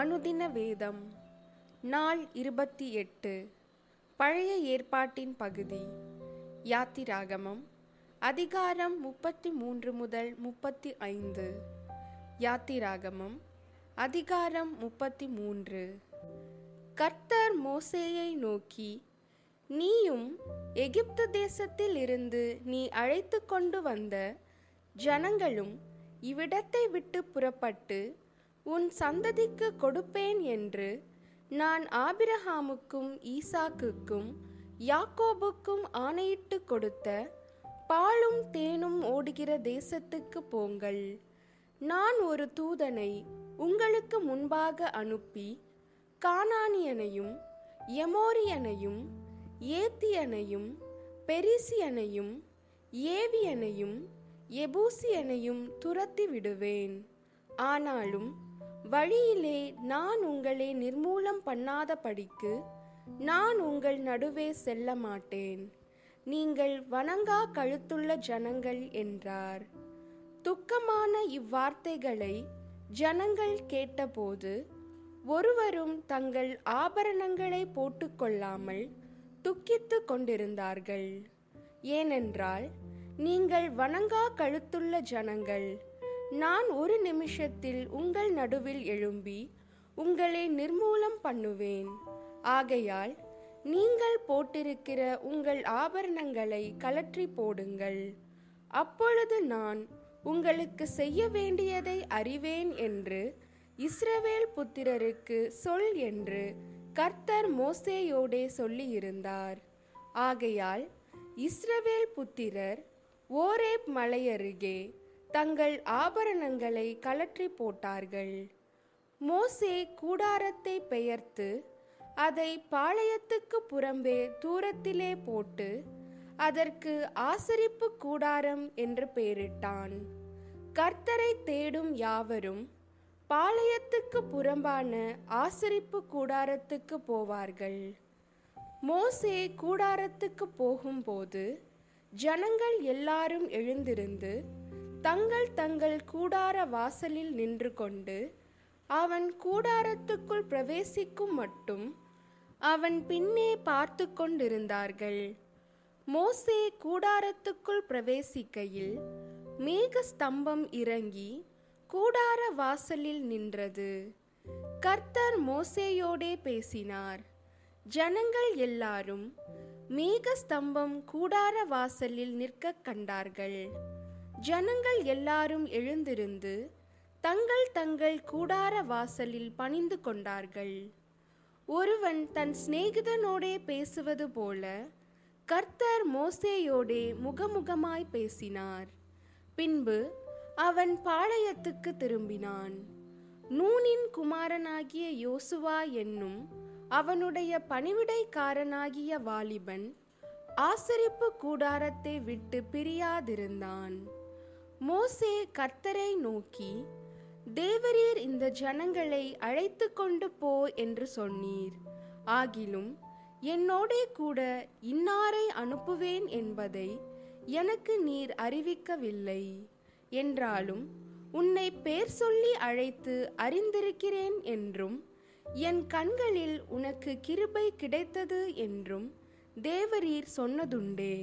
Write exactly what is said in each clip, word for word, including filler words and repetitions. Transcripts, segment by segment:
அனுதின வேதம் நாள் இருபத்தி எட்டு. பழைய ஏற்பாட்டின் பகுதி யாத்திராகமம் அதிகாரம் முப்பத்தி மூன்று முதல் முப்பத்தி ஐந்து. யாத்திராகமம் அதிகாரம் முப்பத்தி மூன்று. கர்த்தர் மோசேயை நோக்கி, நீயும் எகிப்து தேசத்தில் இருந்து நீ அழைத்து கொண்டு வந்த ஜனங்களும் இவ்விடத்தை விட்டு புறப்பட்டு உன் சந்ததிக்கு கொடுப்பேன் என்று நான் ஆபிரஹாமுக்கும் ஈசாக்குக்கும் யாக்கோபுக்கும் ஆணையிட்டு கொடுத்த பாலும் தேனும் ஓடுகிற தேசத்துக்கு போங்கள். நான் ஒரு தூதனை உங்களுக்கு முன்பாக அனுப்பி கானானியனையும் எமோரியனையும் ஏத்தியனையும் பெரிசியனையும் ஏவியனையும் எபூசியனையும் துரத்தி விடுவேன். ஆனாலும் வழியிலே நான் உங்களை நிர்மூலம் பண்ணாதபடிக்கு நான் உங்கள் நடுவே செல்ல மாட்டேன். நீங்கள் வணங்கா கழுத்துள்ள ஜனங்கள் என்றார். துக்கமான இவ்வார்த்தைகளை ஜனங்கள் கேட்டபோது ஒருவரும் தங்கள் ஆபரணங்களை போட்டுக்கொள்ளாமல் துக்கித்து கொண்டிருந்தார்கள். ஏனென்றால் நீங்கள் வணங்கா கழுத்துள்ள ஜனங்கள், நான் ஒரு நிமிஷத்தில் உங்கள் நடுவில் எழும்பி உங்களை நிர்மூலம் பண்ணுவேன். ஆகையால் நீங்கள் போட்டிருக்கிற உங்கள் ஆபரணங்களை கலற்றி போடுங்கள், அப்பொழுது நான் உங்களுக்கு செய்ய வேண்டியதை அறிவேன் என்று இஸ்ரவேல் புத்திரருக்கு சொல் என்று கர்த்தர் மோசேயோடே சொல்லியிருந்தார். ஆகையால் இஸ்ரவேல் புத்திரர் ஓரேப் மலையருகே தங்கள் ஆபரணங்களை கலற்றி போட்டார்கள். மோசே கூடாரத்தை பெயர்த்து அதை பாளையத்துக்கு புறம்பே தூரத்திலே போட்டு அதற்கு ஆசரிப்பு கூடாரம் என்று பெயரிட்டான். கர்த்தரை தேடும் யாவரும் பாளையத்துக்கு புறம்பான ஆசரிப்பு கூடாரத்துக்கு போவார்கள். மோசே கூடாரத்துக்கு போகும்போது ஜனங்கள் எல்லாரும் எழுந்திருந்து தங்கள் தங்கள் கூடார வாசலில் நின்று கொண்டு அவன் கூடாரத்துக்குள் பிரவேசிக்கும் மட்டும் அவன் பின்னே பார்த்து கொண்டிருந்தார்கள். மோசே கூடாரத்துக்குள் பிரவேசிக்கையில் மேக ஸ்தம்பம் இறங்கி கூடார வாசலில் நின்றது. கர்த்தர் மோசேயோடே பேசினார். ஜனங்கள் எல்லாரும் மேக ஸ்தம்பம் கூடார வாசலில் நிற்க கண்டார்கள். ஜனங்கள் எல்லாரும் எழுந்திருந்து தங்கள் தங்கள் கூடார வாசலில் பணிந்து கொண்டார்கள். ஒருவன் தன் சிநேகிதனோடே பேசுவது போல கர்த்தர் மோசேயோடே முகமுகமாய் பேசினார். பின்பு அவன் பாளையத்துக்கு திரும்பினான். நூனின் குமாரனாகிய யோசுவா என்னும் அவனுடைய பணிவிடைக்காரனாகிய வாலிபன் ஆசரிப்பு கூடாரத்தை விட்டு பிரியாதிருந்தான். மோசே கர்த்தரை நோக்கி, தேவரீர் இந்த ஜனங்களை அழைத்து கொண்டு போ என்று சொன்னீர். ஆகிலும் என்னோடே கூட இன்னாரை அனுப்புவேன் என்பதை எனக்கு நீர் அறிவிக்கவில்லை. என்றாலும் உன்னை பேர் சொல்லி அழைத்து அறிந்திருக்கிறேன் என்றும் என் கண்களில் உனக்கு கிருபை கிடைத்தது என்றும் தேவரீர் சொன்னதுண்டே.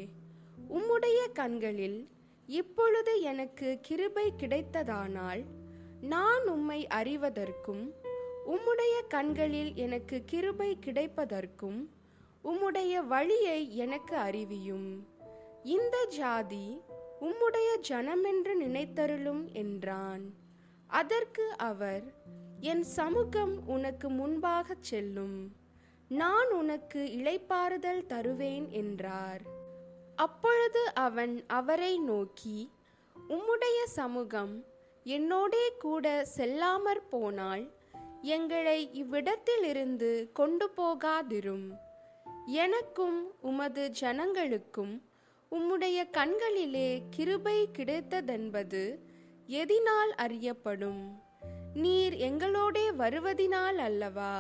உம்முடைய கண்களில் இப்பொழுது எனக்கு கிருபை கிடைத்ததானால் நான் உம்மை அறிவதற்கும் உம்முடைய கண்களில் எனக்கு கிருபை கிடைப்பதற்கும் உம்முடைய வழியை எனக்கு அறிவியும். இந்த ஜாதி உம்முடைய ஜனமென்று நினைத்தருளும் என்றான். அதற்கு அவர், என் சமூகம் உனக்கு முன்பாகச் செல்லும், நான் உனக்கு இளைப்பாறுதல் தருவேன் என்றார். அப்பொழுது அவன் அவரை நோக்கி, உம்முடைய சமூகம் என்னோடே கூட செல்லாமற் போனால் எங்களை இவ்விடத்திலிருந்து கொண்டு போகாதிரும். எனக்கும் உமது ஜனங்களுக்கும் உம்முடைய கண்களிலே கிருபை கிடைத்ததென்பது எதினால் அறியப்படும்? நீர் எங்களோடே வருவதினால் அல்லவா?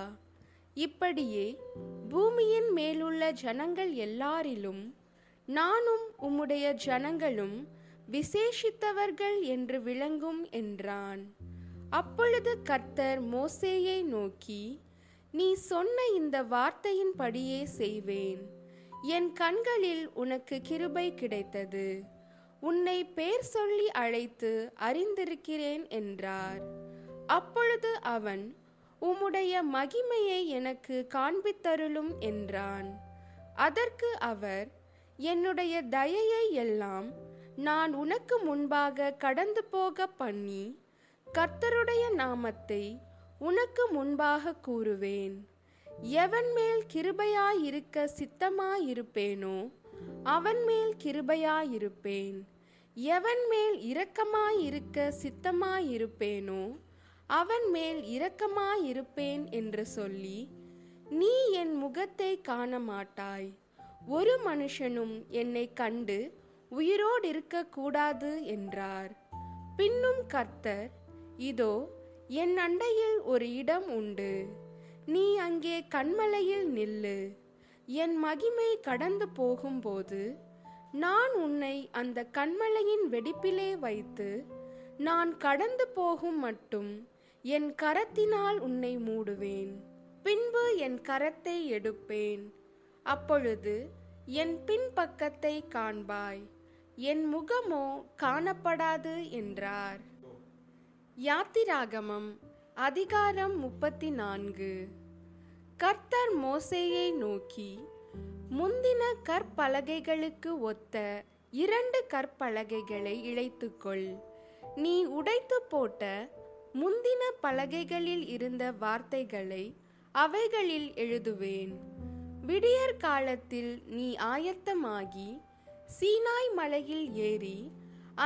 இப்படியே பூமியின் மேலுள்ள ஜனங்கள் எல்லாரிலும் நானும் உம்முடைய ஜனங்களும் விசேஷித்தவர்கள் என்று விளங்கும் என்றான். அப்பொழுது கர்த்தர் மோசேயை நோக்கி, நீ சொன்ன இந்த வார்த்தையின்படியே செய்வேன். என் கண்களில் உனக்கு கிருபை கிடைத்தது. உன்னை பேர் சொல்லி அழைத்து அறிந்திருக்கிறேன் என்றார். அப்பொழுது அவன், உம்முடைய மகிமையை எனக்கு காண்பித்தருளும் என்றான். அதற்கு அவர், என்னுடைய தயையை எல்லாம் நான் உனக்கு முன்பாக கடந்து போக பண்ணி கர்த்தருடைய நாமத்தை உனக்கு முன்பாக கூறுவேன். எவன் மேல் கிருபையாயிருக்க சித்தமாயிருப்பேனோ அவன் மேல் கிருபையாயிருப்பேன். எவன் மேல் இரக்கமாயிருக்க சித்தமாயிருப்பேனோ அவன் மேல் இரக்கமாயிருப்பேன் என்று சொல்லி, நீ என் முகத்தை காண மாட்டாய், ஒரு மனுஷனும் என்னை கண்டு உயிரோடு இருக்கக்கூடாது என்றார். பின்னும் கர்த்தர், இதோ என் அண்டையில் ஒரு இடம் உண்டு, நீ அங்கே கன்மலையில் நில்லு. என் மகிமை கடந்து போகும்போது நான் உன்னை அந்த கன்மலையின் வெடிப்பிலே வைத்து நான் கடந்து போகும் மட்டும் என் கரத்தினால் உன்னை மூடுவேன். பின்பு என் கரத்தை எடுப்பேன். அப்பொழுது என் பின்பக்கத்தை காண்பாய், என் முகமோ காணப்படாது என்றார். யாத்திராகமம் அதிகாரம் முப்பத்தி நான்கு. கர்த்தர் மோசேயை நோக்கி, முந்தின கற்பலகைகளுக்கு ஒத்த இரண்டு கற்பலகைகளை இழைத்துக்கொள். நீ உடைத்து போட்ட முந்தின பலகைகளில் இருந்த வார்த்தைகளை அவைகளில் எழுதுவேன். விடியற் காலத்தில் நீ ஆயத்தமாகி சீனாய் மலையில் ஏறி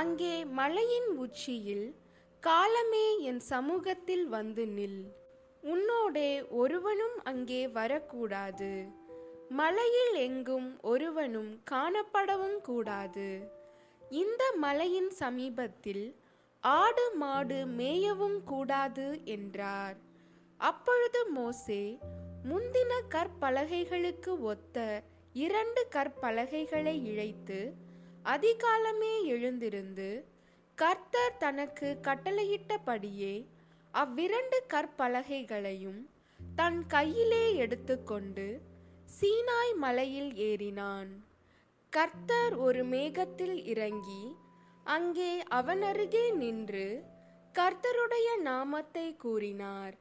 அங்கே மலையின் உச்சியில் காலமே என் சமூகத்தில் வந்து நில். உன்னோடே ஒருவனும் அங்கே வரக்கூடாது. மலையில் எங்கும் ஒருவனும் காணப்படவும் கூடாது. இந்த மலையின் சமீபத்தில் ஆடு மாடு மேயவும் கூடாது என்றார். அப்பொழுது மோசே முந்தின கற்பலகைகளுக்கு ஒத்த இரண்டு கற்பலகைகளை இழைத்து அதிகாலமே எழுந்திருந்து கர்த்தர் தனக்கு கட்டளையிட்டபடியே அவ்விரண்டு கற்பலகைகளையும் தன் கையிலே எடுத்துக்கொண்டு சீனாய் மலையில் ஏறினான். கர்த்தர் ஒரு மேகத்தில் இறங்கி அங்கே அவனருகே நின்று கர்த்தருடைய நாமத்தை கூறினார்.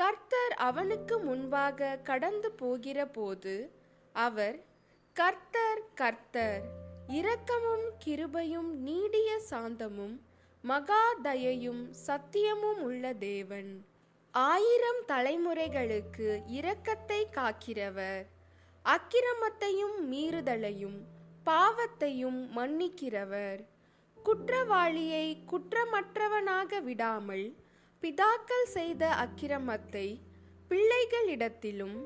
கர்த்தர் அவனுக்கு முன்பாக கடந்து போகிற போது அவர், கர்த்தர் கர்த்தர் இரக்கமும் கிருபையும் நீடிய சாந்தமும் மகா தயையும் சத்தியமும் உள்ள தேவன், ஆயிரம் தலைமுறைகளுக்கு இரக்கத்தை காக்கிறவர், அக்கிரமத்தையும் மீறுதலையும் பாவத்தையும் மன்னிக்கிறவர், குற்றவாளியை குற்றமற்றவனாக விடாமல் பிதாக்கள் செய்த அக்கிரமத்தை பிள்ளைகளிடத்திலும்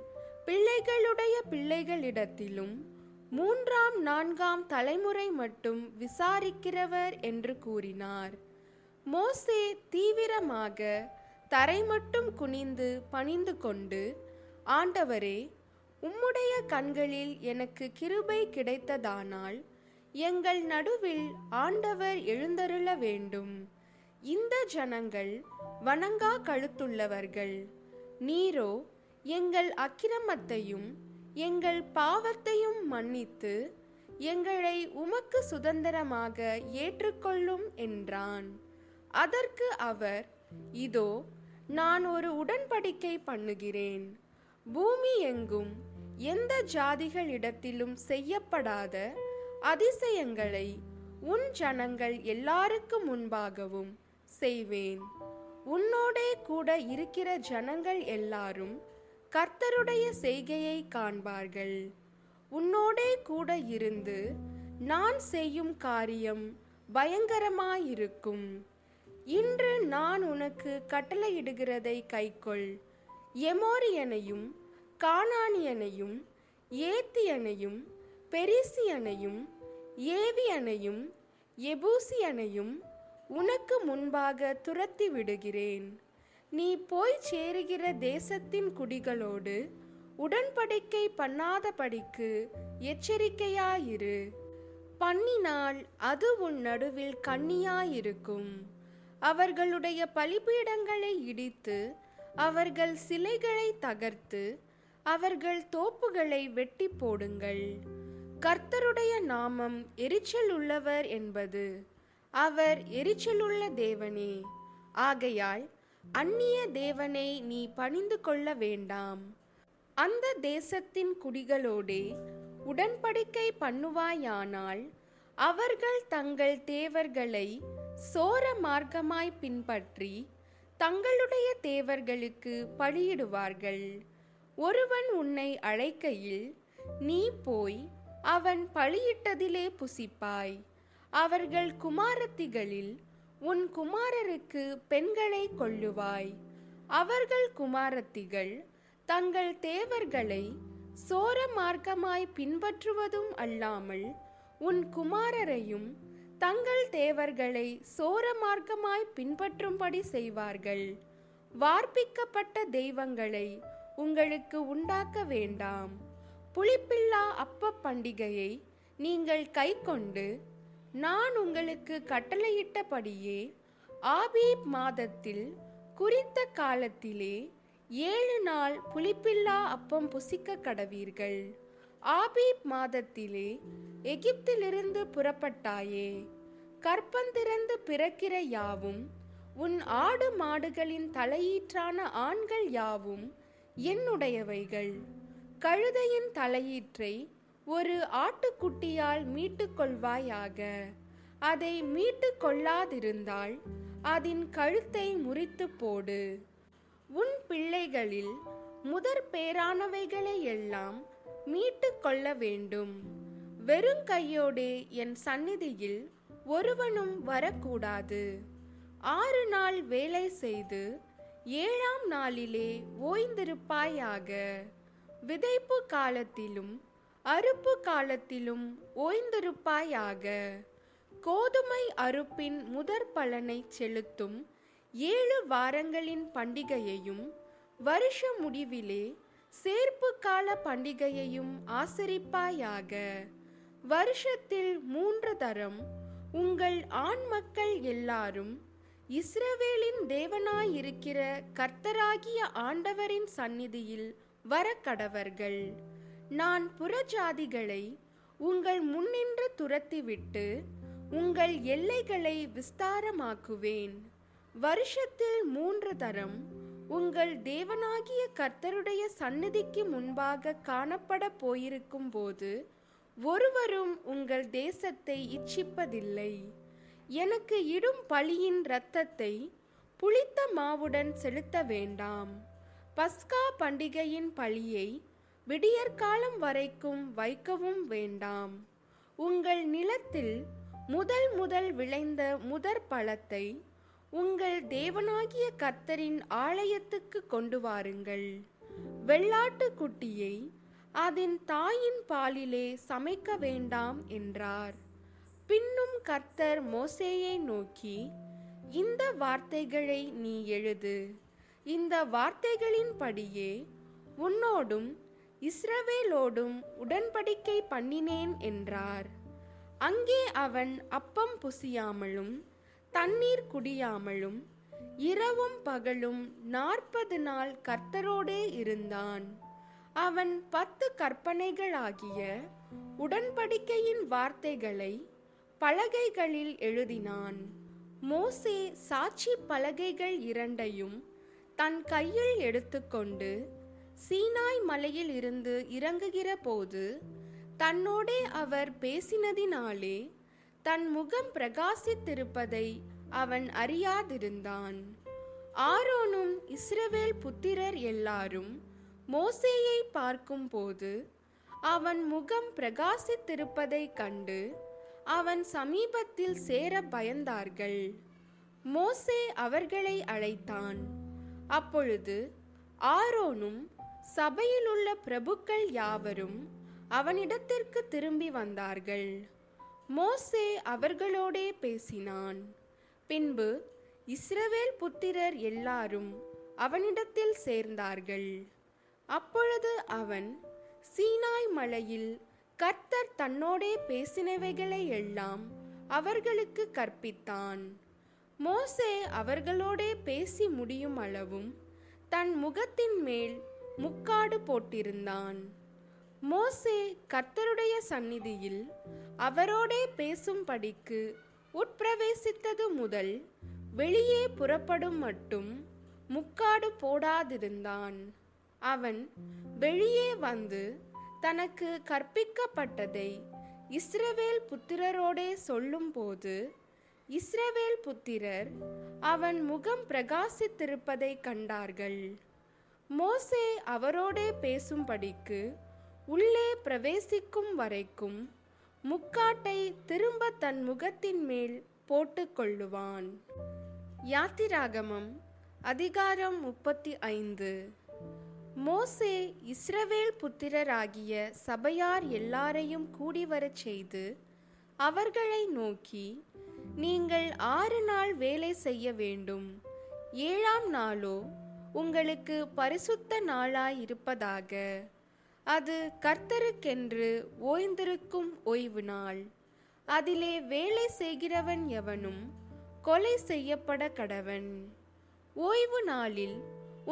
பிள்ளைகளுடைய பிள்ளைகளிடத்திலும் மூன்றாம் நான்காம் தலைமுறை மட்டும் விசாரிக்கிறவர் என்று கூறினார். மோசே தீவிரமாக தரை மட்டும் குனிந்து பணிந்து கொண்டு, ஆண்டவரே, உம்முடைய கண்களில் எனக்கு கிருபை கிடைத்ததானால் எங்கள் நடுவில் ஆண்டவர் எழுந்தருள வேண்டும். இந்த ஜனங்கள் வணங்கா கழுத்துள்ளவர்கள். நீரோ எங்கள் அக்கிரமத்தையும் எங்கள் பாவத்தையும் மன்னித்து எங்களை உமக்கு சுதந்திரமாக ஏற்றுக்கொள்ளும் என்றான். அதற்கு அவர், இதோ நான் ஒரு உடன்படிக்கை பண்ணுகிறேன். பூமி எங்கும் எந்த ஜாதிகளிடத்திலும் செய்யப்படாத அதிசயங்களை உன் ஜனங்கள் எல்லாருக்கும் முன்பாகவும் செய்வேன். உன்னோடே கூட இருக்கிற ஜனங்கள் எல்லாரும் கர்த்தருடைய செய்கையை காண்பார்கள். உன்னோடே கூட இருந்து நான் செய்யும் காரியம் பயங்கரமாயிருக்கும். இன்று நான் உனக்கு கட்டளையிடுகிறதை கைக்கொள். எமோரியனையும் கானானியனையும் ஏத்தியனையும் பெரிசியனையும் ஏவியனையும் எபூசியனையும் உனக்கு முன்பாக துரத்தி விடுகிறேன். நீ போய் சேருகிற தேசத்தின் குடிகளோடு உடன்படிக்கை பண்ணாதபடிக்கு எச்சரிக்கையாயிரு. பண்ணினால் அது உன் நடுவில் கண்ணியாயிருக்கும். அவர்களுடைய பலிபீடங்களை இடித்து, அவர்கள் சிலைகளை தகர்த்து, அவர்கள் தோப்புகளை வெட்டி போடுங்கள். கர்த்தருடைய நாமம் எரிச்சல் உள்ளவர் என்பது. அவர் எரிச்சலுள்ள தேவனே. ஆகையால் அந்நிய தேவனை நீ பணிந்து கொள்ள வேண்டாம். அந்த தேசத்தின் குடிகளோடே உடன்படிக்கை பண்ணுவாயானால், அவர்கள் தங்கள் தேவர்களை சோர மார்க்கமாய் பின்பற்றி தங்களுடைய தேவர்களுக்கு பலியிடுவார்கள். ஒருவன் உன்னை அழைக்கையில் நீ போய் அவன் பலியிட்டதிலே புசிப்பாய். அவர்கள் குமாரத்திகளில் உன் குமாரருக்கு பெண்களை கொள்ளுவாய். அவர்கள் குமாரத்திகள் தங்கள் தேவர்களை சோர மார்க்கமாய் பின்பற்றுவதும் அல்லாமல், உன் குமாரரையும் தங்கள் தேவர்களை சோர மார்க்கமாய் பின்பற்றும்படி செய்வார்கள். வார்ப்பிக்கப்பட்ட தெய்வங்களை உங்களுக்கு உண்டாக்க வேண்டாம். புளிப்பில்லா அப்ப பண்டிகையை நீங்கள் கை கொண்டு, நான் உங்களுக்கு கட்டளையிட்டபடியே ஆபீப் மாதத்தில் குறித்த காலத்திலே ஏழு நாள் புளிப்பில்லா அப்பம் புசிக்க கடவீர்கள். ஆபீப் மாதத்திலே எகிப்திலிருந்து புறப்பட்டாயே, கற்பந்திறந்து பிறக்கிற யாவும், உன் ஆடு மாடுகளின் தலையீற்றான ஆண்கள் யாவும் என்னுடையவைகள். கழுதையின் தலையீற்றை ஒரு ஆட்டுக்குட்டியால் மீட்டுக்கொள்வாயாக. அதை மீட்டு கொள்ளாதிருந்தால் அதன் கழுத்தை முறித்து போடு. உன் பிள்ளைகளில் முதற் பேரானவைகளை எல்லாம் மீட்டு கொள்ள வேண்டும். வெறும் கையோடே என் சந்நிதியில் ஒருவனும் வரக்கூடாது. ஆறு நாள் வேலை செய்து ஏழாம் நாளிலே ஓய்ந்திருப்பாயாக. விதைப்பு காலத்திலும் அறுப்பு காலத்திலும் ஓய்ந்திருப்பாயாக. கோதுமை அறுப்பின் முதற் பலனை செலுத்தும் ஏழு வாரங்களின் பண்டிகையையும் வருஷ முடிவிலே சேர்ப்பு கால பண்டிகையையும் ஆசரிப்பாயாக. வருஷத்தில் மூன்று தரம் உங்கள் ஆண் மக்கள் எல்லாரும் இஸ்ரவேலின் தேவனாயிருக்கிற கர்த்தராகிய ஆண்டவரின் சந்நிதியில் வரக்கடவர்கள். நான் புறஜாதிகளை உங்கள் முன்னின்று துரத்திவிட்டு உங்கள் எல்லைகளை விஸ்தாரமாக்குவேன். வருஷத்தில் மூன்று தரம் உங்கள் தேவனாகிய கர்த்தருடைய சந்நிதிக்கு முன்பாக காணப்பட போயிருக்கும் போது ஒருவரும் உங்கள் தேசத்தை இச்சிப்பதில்லை. எனக்கு இடும் பலியின் இரத்தத்தை புளித்த மாவுடன் செலுத்த வேண்டாம். பஸ்கா பண்டிகையின் பலியை விடியற்காலம் வரைக்கும் வைக்கவும் வேண்டாம். உங்கள் நிலத்தில் முதல் முதல் விளைந்த முதற் பழத்தை உங்கள் தேவனாகிய கர்த்தரின் ஆலயத்துக்கு கொண்டு வாருங்கள். வெள்ளாட்டு குட்டியை அதன் தாயின் பாலிலே சமைக்க வேண்டாம் என்றார். பின்னும் கர்த்தர் மோசேயை நோக்கி, இந்த வார்த்தைகளை நீ எழுது. இந்த வார்த்தைகளின்படியே உன்னோடும் இஸ்ரவேலோடும் உடன்படிக்கை பண்ணினேன் என்றார். அங்கே அவன் அப்பம் புசியாமலும் தண்ணீர் குடியாமலும் இரவும் பகலும் நாற்பது நாள் கர்த்தரோடே இருந்தான். அவன் பத்து கற்பனைகளாகிய உடன்படிக்கையின் வார்த்தைகளை பலகைகளில் எழுதினான். மோசே சாட்சி பலகைகள் இரண்டையும் தன் கையில் எடுத்துக்கொண்டு சீனாய் மலையில் இருந்து இறங்குகிற போது தன்னோடே அவர் பேசினதினாலே தன் முகம் பிரகாசித்திருப்பதை அவன் அறியாதிருந்தான். ஆரோனும் இஸ்ரவேல் புத்திரர் எல்லாரும் மோசேயை பார்க்கும்போது அவன் முகம் பிரகாசித்திருப்பதை கண்டு அவன் சமீபத்தில் சேர பயந்தார்கள். மோசே அவர்களை அழைத்தான். அப்பொழுது ஆரோனும் சபையிலுள்ள பிரபுக்கள் யாவரும் அவனிடத்திற்கு திரும்பி வந்தார்கள். மோசே அவர்களோடே பேசினான். பின்பு இஸ்ரவேல் புத்திரர் எல்லாரும் அவனிடத்தில் சேர்ந்தார்கள். அப்பொழுது அவன் சீனாய் மலையில் கர்த்தர் தன்னோடே பேசினவைகளை எல்லாம் அவர்களுக்கு கற்பித்தான். மோசே அவர்களோடே பேசி முடியும் அளவும் தன் முகத்தின் மேல் முக்காடு போட்டிருந்தான். மோசே கர்த்தருடைய சந்நிதியில் அவரோடே பேசும்படிக்கு உட்பிரவேசித்தது முதல் வெளியே புறப்படும் மட்டும் முக்காடு போடாதிருந்தான். அவன் வெளியே வந்து தனக்கு கற்பிக்கப்பட்டதை இஸ்ரவேல் புத்திரரோடே சொல்லும்போது இஸ்ரவேல் புத்திரர் அவன் முகம் பிரகாசித்திருப்பதை கண்டார்கள். மோசே அவரோடே பேசும்படிக்கு உள்ளே பிரவேசிக்கும் வரைக்கும் முக்காட்டை திரும்ப தன் முகத்தின் மேல் போட்டு கொள்ளுவான். யாத்திராகமம் அதிகாரம் முப்பத்தி ஐந்து. மோசே இஸ்ரவேல் புத்திரராகிய சபையார் எல்லாரையும் கூடிவரச் செய்து அவர்களை நோக்கி, நீங்கள் ஆறு நாள் வேலை செய்ய வேண்டும், ஏழாம் நாளோ உங்களுக்கு பரிசுத்த நாளாயிருப்பதாக. அது கர்த்தருக்கென்று ஓய்ந்திருக்கும் ஓய்வு நாள். அதிலே வேலை செய்கிறவன் எவனும் கொலை செய்யப்பட கடவன். ஓய்வு நாளில்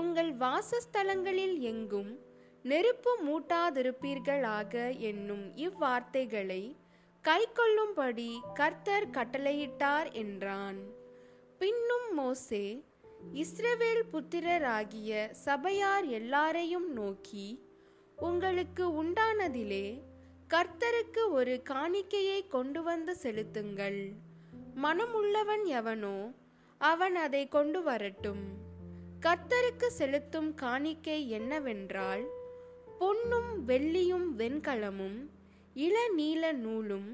உங்கள் வாசஸ்தலங்களில் எங்கும் நெருப்பு மூட்டாதிருப்பீர்களாக என்னும் இவ்வார்த்தைகளை கைக்கொள்ளும்படி கர்த்தர் கட்டளையிட்டார் என்றான். பின்னும் மோசே இஸ்ரவேல் புத்திரராகிய சபையார் எல்லாரையும் நோக்கி, உங்களுக்கு உண்டானதிலே கர்த்தருக்கு ஒரு காணிக்கையை கொண்டு வந்து செலுத்துங்கள். மனமுள்ளவன் எவனோ அவன் அதை கொண்டு வரட்டும். கர்த்தருக்கு செலுத்தும் காணிக்கை என்னவென்றால், பொன்னும் வெள்ளியும் வெண்கலமும் இளநீல நூலும்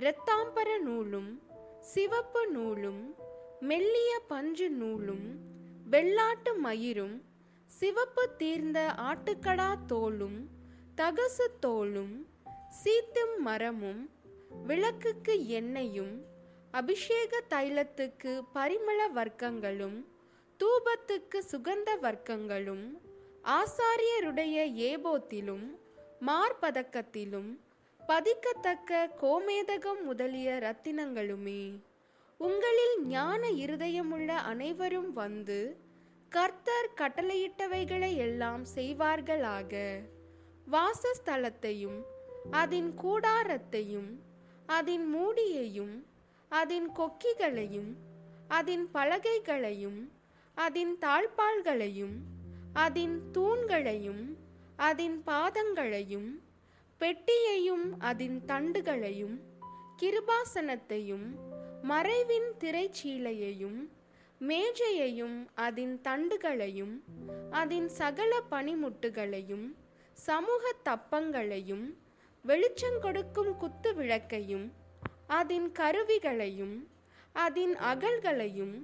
இரத்தாம்பர நூலும் சிவப்பு நூலும் மெல்லிய பஞ்சு நூலும் வெள்ளாட்டு மயிரும் சிவப்பு தீர்ந்த ஆட்டுக்கடா தோலும் தகசு தோலும் சீத்தும் மரமும் விளக்குக்கு எண்ணெயும் அபிஷேக தைலத்துக்கு பரிமள வர்க்கங்களும் தூபத்துக்கு சுகந்த வர்க்கங்களும் ஆசாரியருடைய ஏபோத்திலும் மார்பதக்கத்திலும் பதிக்கத்தக்க கோமேதகம் முதலிய இரத்தினங்களுமே. உங்களில் ஞான இருதயமுள்ள அனைவரும் வந்து கர்த்தர் கட்டளையிட்டவைகளை எல்லாம் செய்வார்களாக. வாசஸ்தலத்தையும் அதன் கூடாரத்தையும் அதன் மூடியையும் அதன் கொக்கிகளையும் அதன் பலகைகளையும் அதன் தாழ்பால்களையும் அதன் தூண்களையும் அதன் பாதங்களையும் பெட்டியையும் அதன் தண்டுகளையும் கிருபாசனத்தையும் மறைவின் திரைச்சீலையையும் மேஜையையும் அதன் தண்டுகளையும் அதன் சகல பனிமுட்டுகளையும் சமூக தப்பங்களையும் வெளிச்சங்கொடுக்கும் குத்து விளக்கையும் அதன் கருவிகளையும் அதன் அகல்களையும்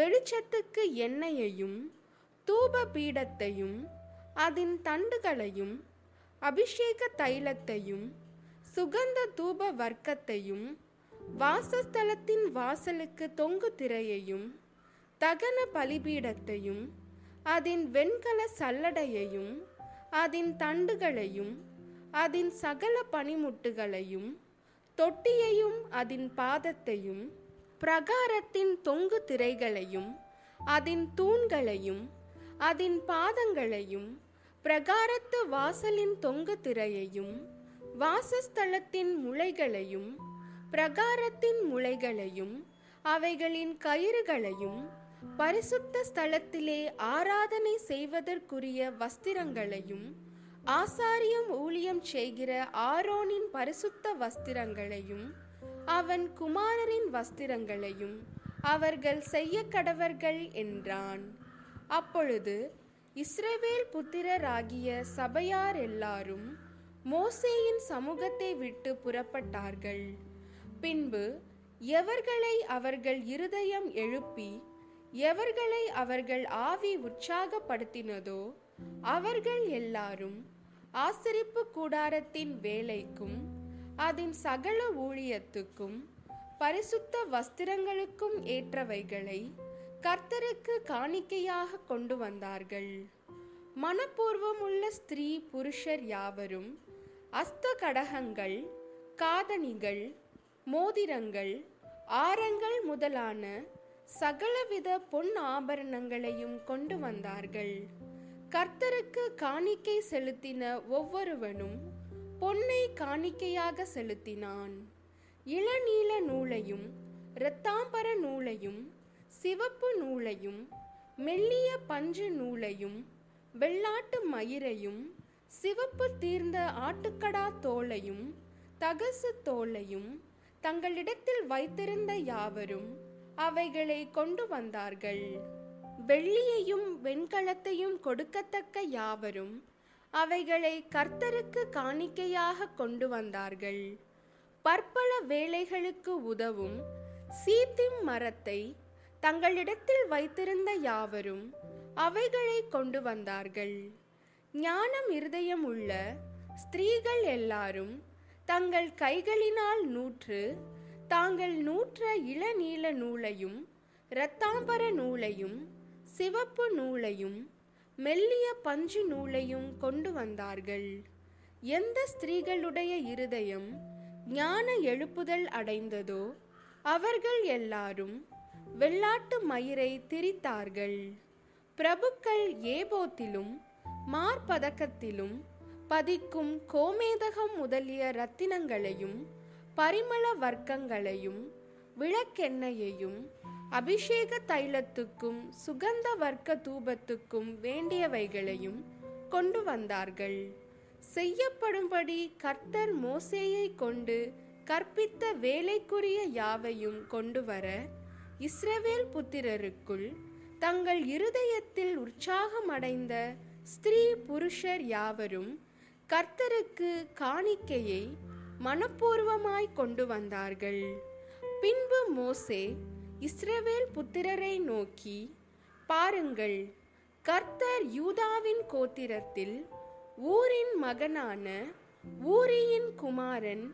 வெளிச்சத்துக்கு எண்ணெயையும் தூப பீடத்தையும் அதன் தண்டுகளையும் அபிஷேக தைலத்தையும் சுகந்த தூப வர்க்கத்தையும் வாசஸ்தலத்தின் வாசலுக்கு தொங்கு திரையையும் தகன பலிபீடத்தையும் அதன் வெண்கல சல்லடையையும் அதன் தண்டுகளையும் அதன் சகல பனிமுட்டுகளையும் தொட்டியையும் அதன் பாதத்தையும் பிரகாரத்தின் தொங்கு திரைகளையும் அதன் தூண்களையும் அதன் பாதங்களையும் பிரகாரத்து வாசலின் தொங்கு திரையையும் வாசஸ்தலத்தின் முளைகளையும் பிரகாரத்தின் முளைகளையும் அவைகளின் கயிறுகளையும் பரிசுத்த ஸ்தலத்திலே ஆராதனை செய்வதற்குரிய வஸ்திரங்களையும் ஆசாரியம் ஊழியம் செய்கிற ஆரோனின் பரிசுத்த வஸ்திரங்களையும் அவன் குமாரரின் வஸ்திரங்களையும் அவர்கள் செய்ய கடவர்கள் என்றான். அப்பொழுது இஸ்ரவேல் புத்திரராகிய சபையார் எல்லாரும் மோசேயின் சமூகத்தை விட்டு புறப்பட்டார்கள். பின்பு எவர்களை அவர்கள் இருதயம் எழுப்பி எவர்களை அவர்கள் ஆவி உற்சாகப்படுத்தினதோ அவர்கள் எல்லாரும் ஆசரிப்பு கூடாரத்தின் வேலைக்கும் அதன் சகல ஊழியத்துக்கும் பரிசுத்த வஸ்திரங்களுக்கும் ஏற்றவைகளை கர்த்தருக்கு காணிக்கையாக கொண்டு வந்தார்கள். மனப்பூர்வமுள்ள ஸ்திரீ புருஷர் யாவரும் அஸ்த கடகங்கள், காதணிகள், மோதிரங்கள், ஆரங்கள் முதலான சகலவித பொன் ஆபரணங்களையும் கொண்டு வந்தார்கள். கர்த்தருக்கு காணிக்கை செலுத்தின ஒவ்வொருவனும் பொன்னை காணிக்கையாக செலுத்தினான். இளநீல நூலையும் இரத்தாம்பர நூலையும் சிவப்பு நூலையும் மெல்லிய பஞ்சு நூலையும் வெள்ளாட்டு மயிரையும் சிவப்பு தீர்ந்த ஆட்டுக்கடா தோலையும் தகசு தோலையும் தங்களிடத்தில் வைத்திருந்த யாவரும் அவைகளை கொண்டு வந்தார்கள். வெள்ளியையும் வெண்கலத்தையும் கொடுக்கத்தக்க யாவரும் அவைகளை கர்த்தருக்கு காணிக்கையாக கொண்டு வந்தார்கள். பற்பல வேலைகளுக்கு உதவும் சீத்திம் மரத்தை தங்களிடத்தில் வைத்திருந்த யாவரும் அவைகளை கொண்டு வந்தார்கள். ஞானம் இருதயம் உள்ள ஸ்திரீகள் எல்லாரும் தங்கள் கைகளினால் நூற்று தாங்கள் நூற்ற இளநீல நூலையும் இரத்தாம்பர நூலையும் சிவப்பு நூலையும் மெல்லிய பஞ்சு நூலையும் கொண்டு வந்தார்கள். எந்த ஸ்திரீகளுடைய இருதயம் ஞான எழுப்புதல் அடைந்ததோ அவர்கள் எல்லாரும் வெள்ளாட்டு மயிரை திரித்தார்கள். பிரபுக்கள் ஏபோத்திலும் மார்பதக்கத்திலும் பதிக்கும் கோமேதகம் முதலிய இரத்தினங்களையும் பரிமள வர்க்கங்களையும் விளக்கெண்ணையையும் அபிஷேக தைலத்துக்கும் சுகந்த வர்க்க தூபத்துக்கும் வேண்டியவைகளையும் கொண்டு வந்தார்கள். செய்யப்படும்படி கர்த்தர் மோசேயை கொண்டு கற்பித்த வேலைக்குரிய யாவையும் கொண்டு வர இஸ்ரவேல் புத்திரருக்குள் தங்கள் இருதயத்தில் உற்சாகமடைந்த ஸ்திரீ புருஷர் யாவரும் கர்த்தருக்கு காணிக்கையை மனப்பூர்வமாய் கொண்டு வந்தார்கள். பின்பு மோசே இஸ்ரவேல் புத்திரரை நோக்கி, பாருங்கள், கர்த்தர் யூதாவின் கோத்திரத்தில் ஊரின் மகனான ஊரியின் குமாரன்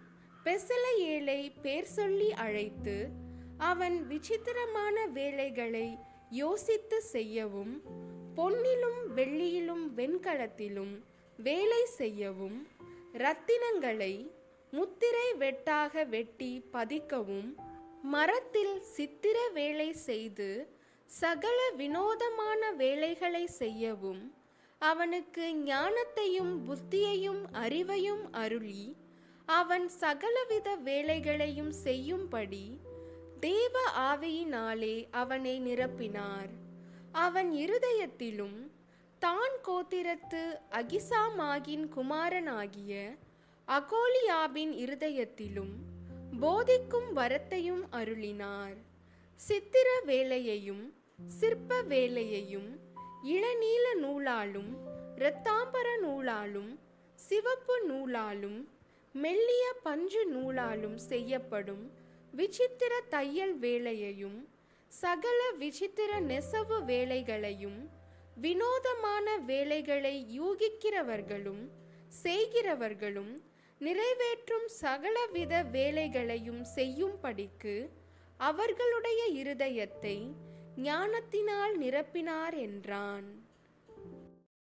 பெசலெயேலை பேர் சொல்லி அழைத்து அவன் விசித்திரமான வேலைகளை யோசித்து செய்யவும் பொன்னிலும் வெள்ளியிலும் வெண்கலத்திலும் வேலை செய்யவும் இரத்தினங்களை முத்திரை வெட்டாக வெட்டி பதிக்கவும் மரத்தில் சித்திர வேலை செய்து சகல வினோதமான வேலைகளை செய்யவும் அவனுக்கு ஞானத்தையும் புத்தியையும் அறிவையும் அருளி அவன் சகலவித வேலைகளையும் செய்யும்படி தேவ ஆவியினாலே அவனை நிரப்பினார். அவன் இருதயத்திலும் தான் கோத்திரத்து அகிசாமாகின் குமாரனாகிய அகோலியாபின் இருதயத்திலும் போதிக்கும் வரத்தையும் அருளினார். சித்திர வேலையையும் சிற்ப வேலையையும் இளநீல நூலாலும் இரத்தாம்பர நூலாலும் சிவப்பு நூலாலும் மெல்லிய பஞ்சு நூலாலும் செய்யப்படும் விசித்திர தையல் வேலையையும் சகல விசித்திர நெசவு வேலைகளையும் வினோதமான வேலைகளை யூகிக்கிறவர்களும் செய்கிறவர்களும் நிறைவேற்றும் சகலவித வேலைகளையும் செய்யும் படிக்கு அவர்களுடைய இருதயத்தை ஞானத்தினால் நிரப்பினார் என்றான்.